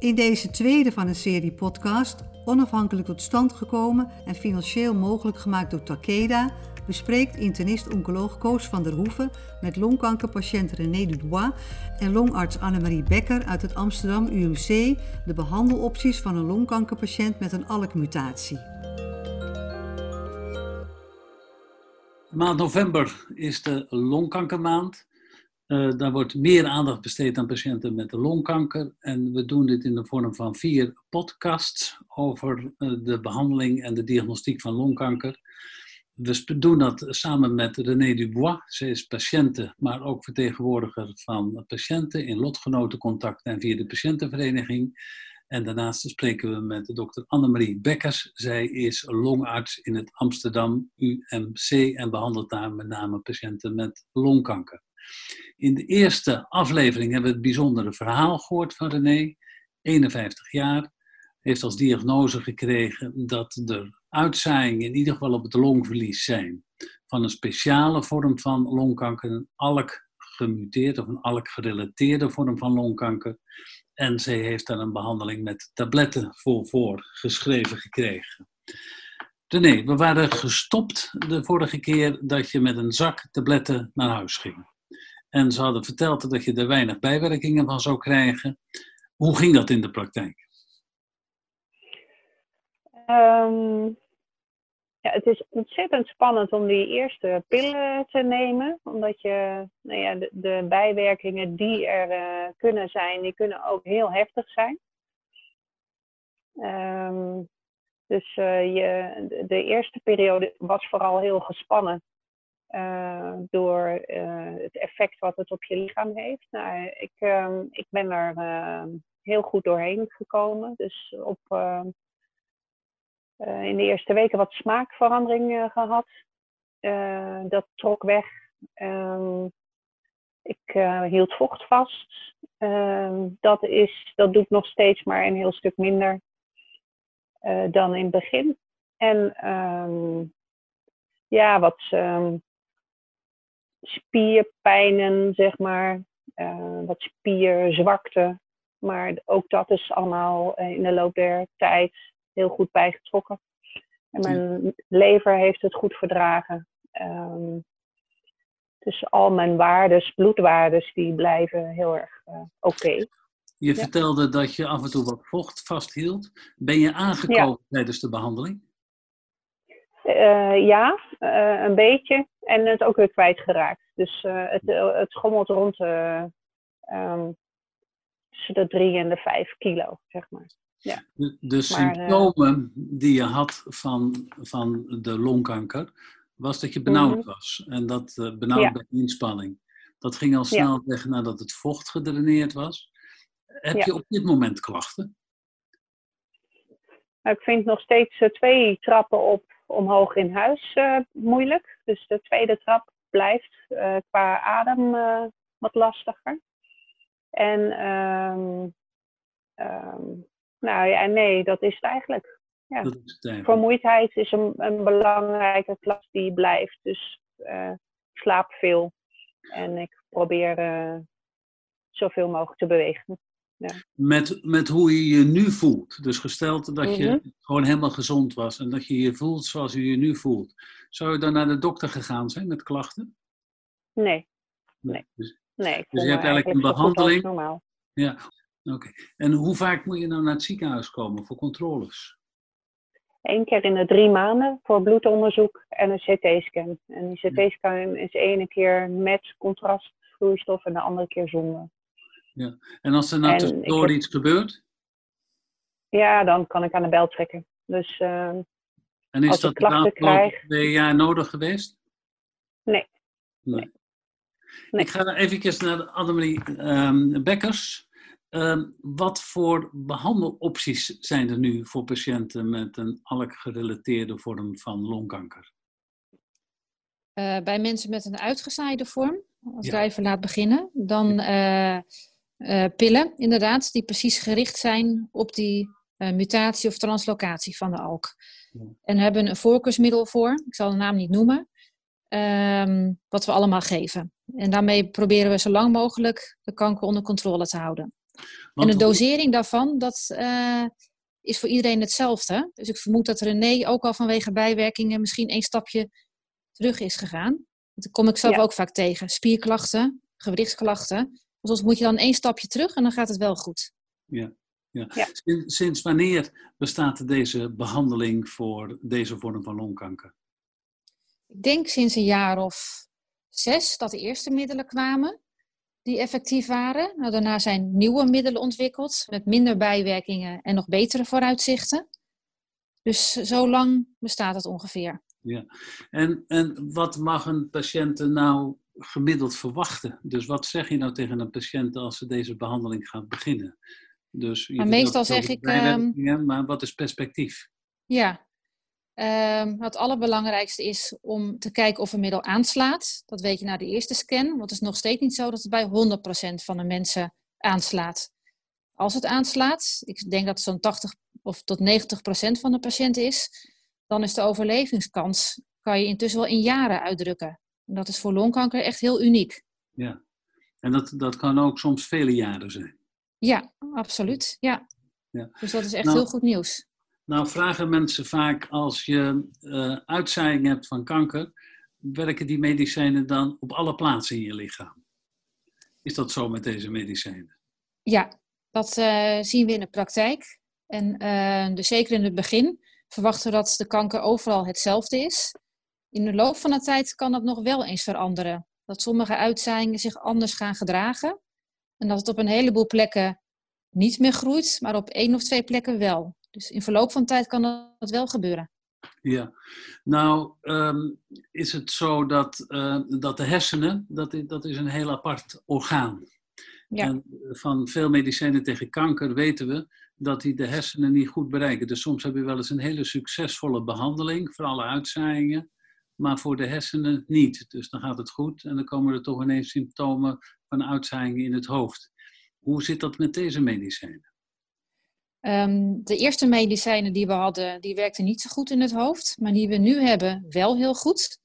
In deze tweede van een serie podcast, onafhankelijk tot stand gekomen en financieel mogelijk gemaakt door Takeda, bespreekt internist-oncoloog Koos van der Hoeven met longkankerpatiënt René Dubois en longarts Annemarie Becker uit het Amsterdam UMC de behandelopties van een longkankerpatiënt met een ALK-mutatie. Maand november is de longkankermaand. Daar wordt meer aandacht besteed aan patiënten met longkanker. En we doen dit in de vorm van 4 podcasts over de behandeling en de diagnostiek van longkanker. We doen dat samen met René Dubois. Zij is patiënte, maar ook vertegenwoordiger van patiënten in lotgenotencontact en via de patiëntenvereniging. En daarnaast spreken we met dokter Annemarie Becker. Zij is longarts in het Amsterdam UMC en behandelt daar met name patiënten met longkanker. In de eerste aflevering hebben we het bijzondere verhaal gehoord van René. 51 jaar, heeft als diagnose gekregen dat er uitzaaiingen in ieder geval op het longverlies zijn van een speciale vorm van longkanker, een ALK gemuteerd of een ALK gerelateerde vorm van longkanker. En zij heeft daar een behandeling met tabletten voor geschreven gekregen. René, we waren gestopt de vorige keer dat je met een zak tabletten naar huis ging. En ze hadden verteld dat je er weinig bijwerkingen van zou krijgen. Hoe ging dat in de praktijk? Het is ontzettend spannend om die eerste pillen te nemen. Omdat je de bijwerkingen die er kunnen zijn, die kunnen ook heel heftig zijn. Dus de eerste periode was vooral heel gespannen. Door het effect wat het op je lichaam heeft. Nou, ik ben er heel goed doorheen gekomen. Dus in de eerste weken wat smaakverandering gehad. Dat trok weg. Ik hield vocht vast. Dat doet nog steeds, maar een heel stuk minder dan in het begin. En spierpijnen, zeg maar. Wat spierzwakte. Maar ook dat is allemaal in de loop der tijd heel goed bijgetrokken. En mijn lever heeft het goed verdragen. Dus al mijn bloedwaardes, die blijven heel erg oké. Je vertelde dat je af en toe wat vocht vasthield. Ben je aangekomen tijdens de behandeling? Een beetje. En het ook weer kwijtgeraakt. Dus het schommelt rond tussen de 3 en de 5 kilo, zeg maar. Ja. De symptomen die je had van de longkanker, was dat je benauwd was. En dat benauwd bij inspanning. Dat ging al snel weg nadat het vocht gedraineerd was. Heb je op dit moment klachten? Ik vind nog steeds 2 trappen omhoog in huis moeilijk. Dus de tweede trap blijft qua adem wat lastiger. En dat is het eigenlijk. Ja. Dat is het eigenlijk. Vermoeidheid is een belangrijke klacht die blijft. Dus ik slaap veel en ik probeer zoveel mogelijk te bewegen. Ja. Met hoe je je nu voelt. Dus gesteld dat je gewoon helemaal gezond was en dat je je voelt zoals je je nu voelt. Zou je dan naar de dokter gegaan zijn met klachten? Nee. Dus je hebt eigenlijk een behandeling. Normaal. Ja, oké. En hoe vaak moet je nou naar het ziekenhuis komen voor controles? 1 keer in de 3 maanden voor bloedonderzoek en een CT-scan. En die CT-scan is 1 keer met contrastvloeistof en de andere keer zonder. Ja. En als er nou tussendoor iets gebeurt? Ja, dan kan ik aan de bel trekken. Dus, en is dat de afgelopen 2 jaar nodig geweest? Nee. Ik ga even naar Annemarie Beckers. Wat voor behandelopties zijn er nu voor patiënten met een ALK-gerelateerde vorm van longkanker? Bij mensen met een uitgezaaide vorm, als wij even laat beginnen, dan... pillen, inderdaad, die precies gericht zijn op die mutatie of translocatie van de ALK. Ja. En we hebben een voorkeursmiddel voor, ik zal de naam niet noemen, wat we allemaal geven. En daarmee proberen we zo lang mogelijk de kanker onder controle te houden. Want en de dosering daarvan, dat is voor iedereen hetzelfde. Dus ik vermoed dat René ook al vanwege bijwerkingen misschien één stapje terug is gegaan. Dat kom ik zelf ook vaak tegen. Spierklachten, gewrichtsklachten. Dus soms moet je dan één stapje terug en dan gaat het wel goed. Ja. Ja. Ja. Sinds wanneer bestaat deze behandeling voor deze vorm van longkanker? Ik denk sinds een jaar of 6 dat de eerste middelen kwamen die effectief waren. Nou, daarna zijn nieuwe middelen ontwikkeld met minder bijwerkingen en nog betere vooruitzichten. Dus zo lang bestaat het ongeveer. Ja. En wat mag een patiënt nou gemiddeld verwachten? Dus wat zeg je nou tegen een patiënt als ze deze behandeling gaat beginnen? Dus maar meestal zeg ik... maar wat is perspectief? Ja, het allerbelangrijkste is om te kijken of een middel aanslaat. Dat weet je na de eerste scan. Want het is nog steeds niet zo dat het bij 100% van de mensen aanslaat. Als het aanslaat, ik denk dat het zo'n 80 of tot 90% van de patiënten is... dan is de overlevingskans, kan je intussen wel in jaren uitdrukken. En dat is voor longkanker echt heel uniek. Ja, en dat kan ook soms vele jaren zijn. Ja, absoluut. Ja. Ja. Dus dat is echt heel goed nieuws. Nou vragen mensen vaak, als je uitzaaiing hebt van kanker, werken die medicijnen dan op alle plaatsen in je lichaam? Is dat zo met deze medicijnen? Ja, dat zien we in de praktijk. En dus zeker in het begin verwachten we dat de kanker overal hetzelfde is. In de loop van de tijd kan dat nog wel eens veranderen. Dat sommige uitzaaiingen zich anders gaan gedragen. En dat het op een heleboel plekken niet meer groeit, maar op 1 of 2 plekken wel. Dus in verloop van tijd kan dat wel gebeuren. Ja, nou is het zo dat de hersenen, dat is een heel apart orgaan. Ja. En van veel medicijnen tegen kanker weten we dat die de hersenen niet goed bereiken. Dus soms heb je wel eens een hele succesvolle behandeling voor alle uitzaaiingen, maar voor de hersenen niet. Dus dan gaat het goed en dan komen er toch ineens symptomen van uitzaaiingen in het hoofd. Hoe zit dat met deze medicijnen? De eerste medicijnen die we hadden, die werkten niet zo goed in het hoofd. Maar die we nu hebben, wel heel goed.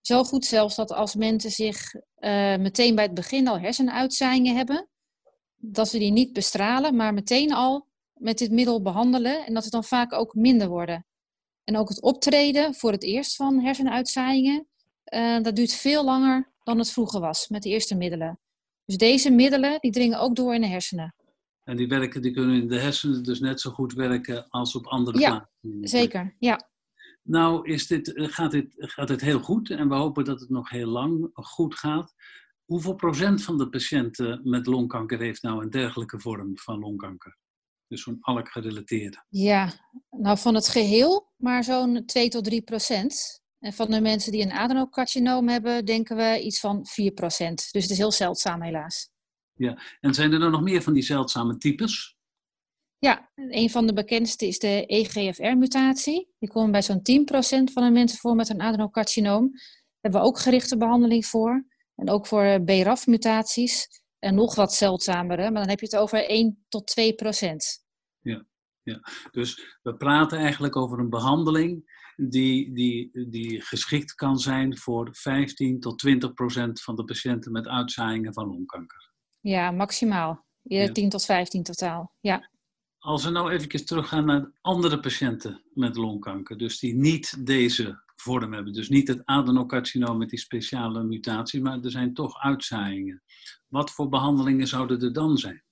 Zo goed zelfs dat als mensen zich meteen bij het begin al hersenuitzaaiingen hebben, dat we die niet bestralen, maar meteen al met dit middel behandelen. En dat het dan vaak ook minder worden. En ook het optreden voor het eerst van hersenuitzaaiingen, dat duurt veel langer dan het vroeger was met de eerste middelen. Dus deze middelen, die dringen ook door in de hersenen. En die kunnen in de hersenen dus net zo goed werken als op andere plaatsen. Ja, zeker. Ja. Nou gaat dit heel goed en we hopen dat het nog heel lang goed gaat. Hoeveel procent van de patiënten met longkanker heeft nou een dergelijke vorm van longkanker? Dus zo'n ALK gerelateerde. Ja, nou van het geheel, maar zo'n 2 tot 3%. En van de mensen die een adenocarcinoom hebben, denken we iets van 4%. Dus het is heel zeldzaam helaas. Ja, en zijn er dan nog meer van die zeldzame types? Ja, een van de bekendste is de EGFR-mutatie. Die komt bij zo'n 10% van de mensen voor met een adenocarcinoom. Daar hebben we ook gerichte behandeling voor. En ook voor BRAF-mutaties. En nog wat zeldzamere, maar dan heb je het over 1 tot 2%. Ja, ja. Dus we praten eigenlijk over een behandeling die geschikt kan zijn voor 15 tot 20% van de patiënten met uitzaaiingen van longkanker. Ja, maximaal. 10 tot 15 totaal, ja. Als we nou eventjes teruggaan naar andere patiënten met longkanker, dus die niet deze vorm hebben, dus niet het adenocarcinoom met die speciale mutatie, maar er zijn toch uitzaaiingen. Wat voor behandelingen zouden er dan zijn?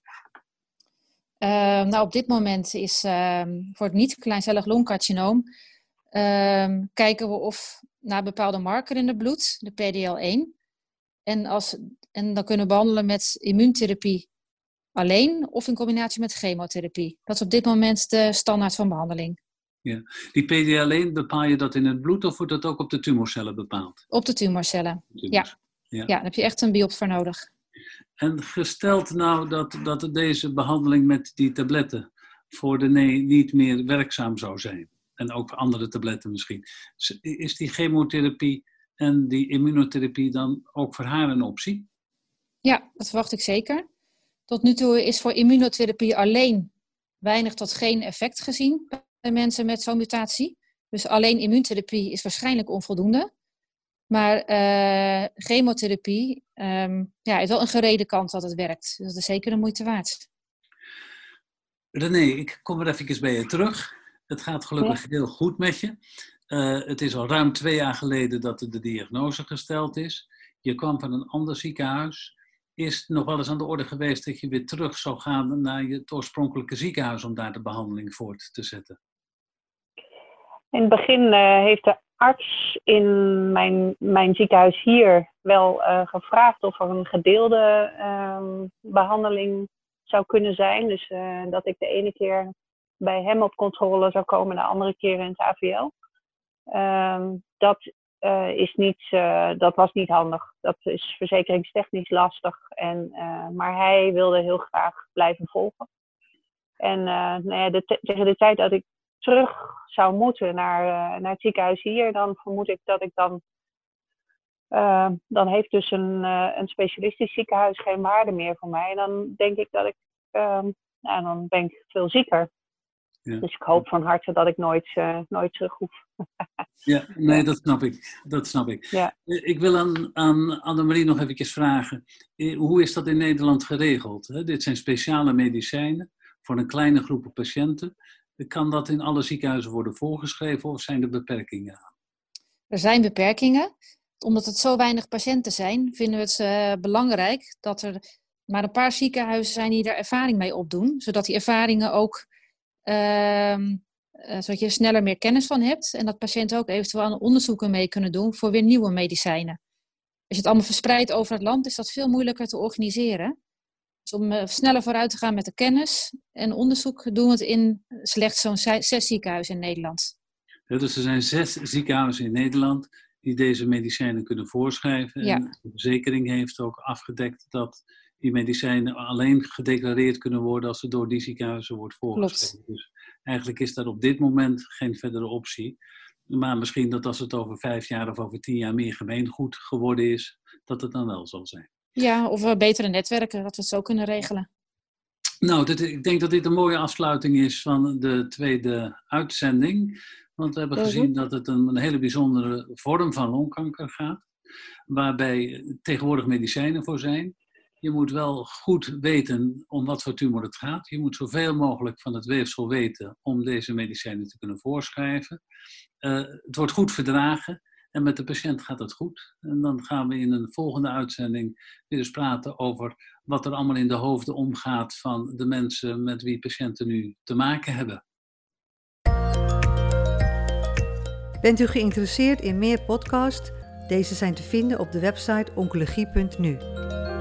Nou, op dit moment is voor het niet-kleincellig longcarcinoom kijken we of naar een bepaalde marker in het bloed, de PDL1. En dan kunnen we behandelen met immuuntherapie alleen of in combinatie met chemotherapie. Dat is op dit moment de standaard van behandeling. Ja. Die PDL1, bepaal je dat in het bloed of wordt dat ook op de tumorcellen bepaald? Op de tumorcellen, ja. Daar heb je echt een biopsie voor nodig. En gesteld nou dat deze behandeling met die tabletten voor de niet meer werkzaam zou zijn. En ook andere tabletten misschien. Is die chemotherapie en die immunotherapie dan ook voor haar een optie? Ja, dat verwacht ik zeker. Tot nu toe is voor immunotherapie alleen weinig tot geen effect gezien bij mensen met zo'n mutatie. Dus alleen immuuntherapie is waarschijnlijk onvoldoende. Maar chemotherapie heeft wel een gerede kans dat het werkt. Dus dat is zeker de moeite waard. René, ik kom er even bij je terug. Het gaat gelukkig heel goed met je. Het is al ruim 2 jaar geleden dat de diagnose gesteld is. Je kwam van een ander ziekenhuis. Is het nog wel eens aan de orde geweest dat je weer terug zou gaan naar het oorspronkelijke ziekenhuis om daar de behandeling voort te zetten? In het begin heeft de arts in mijn ziekenhuis hier wel gevraagd of er een gedeelde behandeling zou kunnen zijn. Dus dat ik de ene keer bij hem op controle zou komen en de andere keer in het AVL. Dat was niet handig. Dat is verzekeringstechnisch lastig. Maar hij wilde heel graag blijven volgen. En tegen de tijd dat ik terug zou moeten naar het ziekenhuis hier, dan vermoed ik dat ik dan... Dan heeft dus een specialistisch ziekenhuis geen waarde meer voor mij. En dan denk ik dat ik... dan ben ik veel zieker. Ja. Dus ik hoop van harte dat ik nooit terug hoef. Ja, nee, dat snap ik. Dat snap ik. Ja. Ik wil aan Annemarie nog eventjes vragen. Hoe is dat in Nederland geregeld? Dit zijn speciale medicijnen voor een kleine groep patiënten. Kan dat in alle ziekenhuizen worden voorgeschreven of zijn er beperkingen aan? Er zijn beperkingen. Omdat het zo weinig patiënten zijn, vinden we het belangrijk dat er maar een paar ziekenhuizen zijn die daar ervaring mee opdoen. Zodat die ervaringen ook... zodat je er sneller meer kennis van hebt en dat patiënten ook eventueel aan onderzoeken mee kunnen doen voor weer nieuwe medicijnen. Als je het allemaal verspreidt over het land, is dat veel moeilijker te organiseren. Dus om sneller vooruit te gaan met de kennis en onderzoek, doen we het in slechts zo'n 6 ziekenhuizen in Nederland. Ja, dus er zijn 6 ziekenhuizen in Nederland die deze medicijnen kunnen voorschrijven. Ja. En de verzekering heeft ook afgedekt dat die medicijnen alleen gedeclareerd kunnen worden als ze door die ziekenhuizen wordt voorgeschreven. Klopt. Dus eigenlijk is daar op dit moment geen verdere optie. Maar misschien dat als het over 5 jaar of over 10 jaar meer gemeengoed geworden is, dat het dan wel zal zijn. Ja, of betere netwerken, dat we het zo kunnen regelen. Nou, ik denk dat dit een mooie afsluiting is van de tweede uitzending. Want we hebben gezien dat het een hele bijzondere vorm van longkanker gaat. Waarbij tegenwoordig medicijnen voor zijn. Je moet wel goed weten om wat voor tumor het gaat. Je moet zoveel mogelijk van het weefsel weten om deze medicijnen te kunnen voorschrijven. Het wordt goed verdragen en met de patiënt gaat het goed. En dan gaan we in een volgende uitzending weer eens praten over wat er allemaal in de hoofden omgaat van de mensen met wie patiënten nu te maken hebben. Bent u geïnteresseerd in meer podcasts? Deze zijn te vinden op de website oncologie.nu.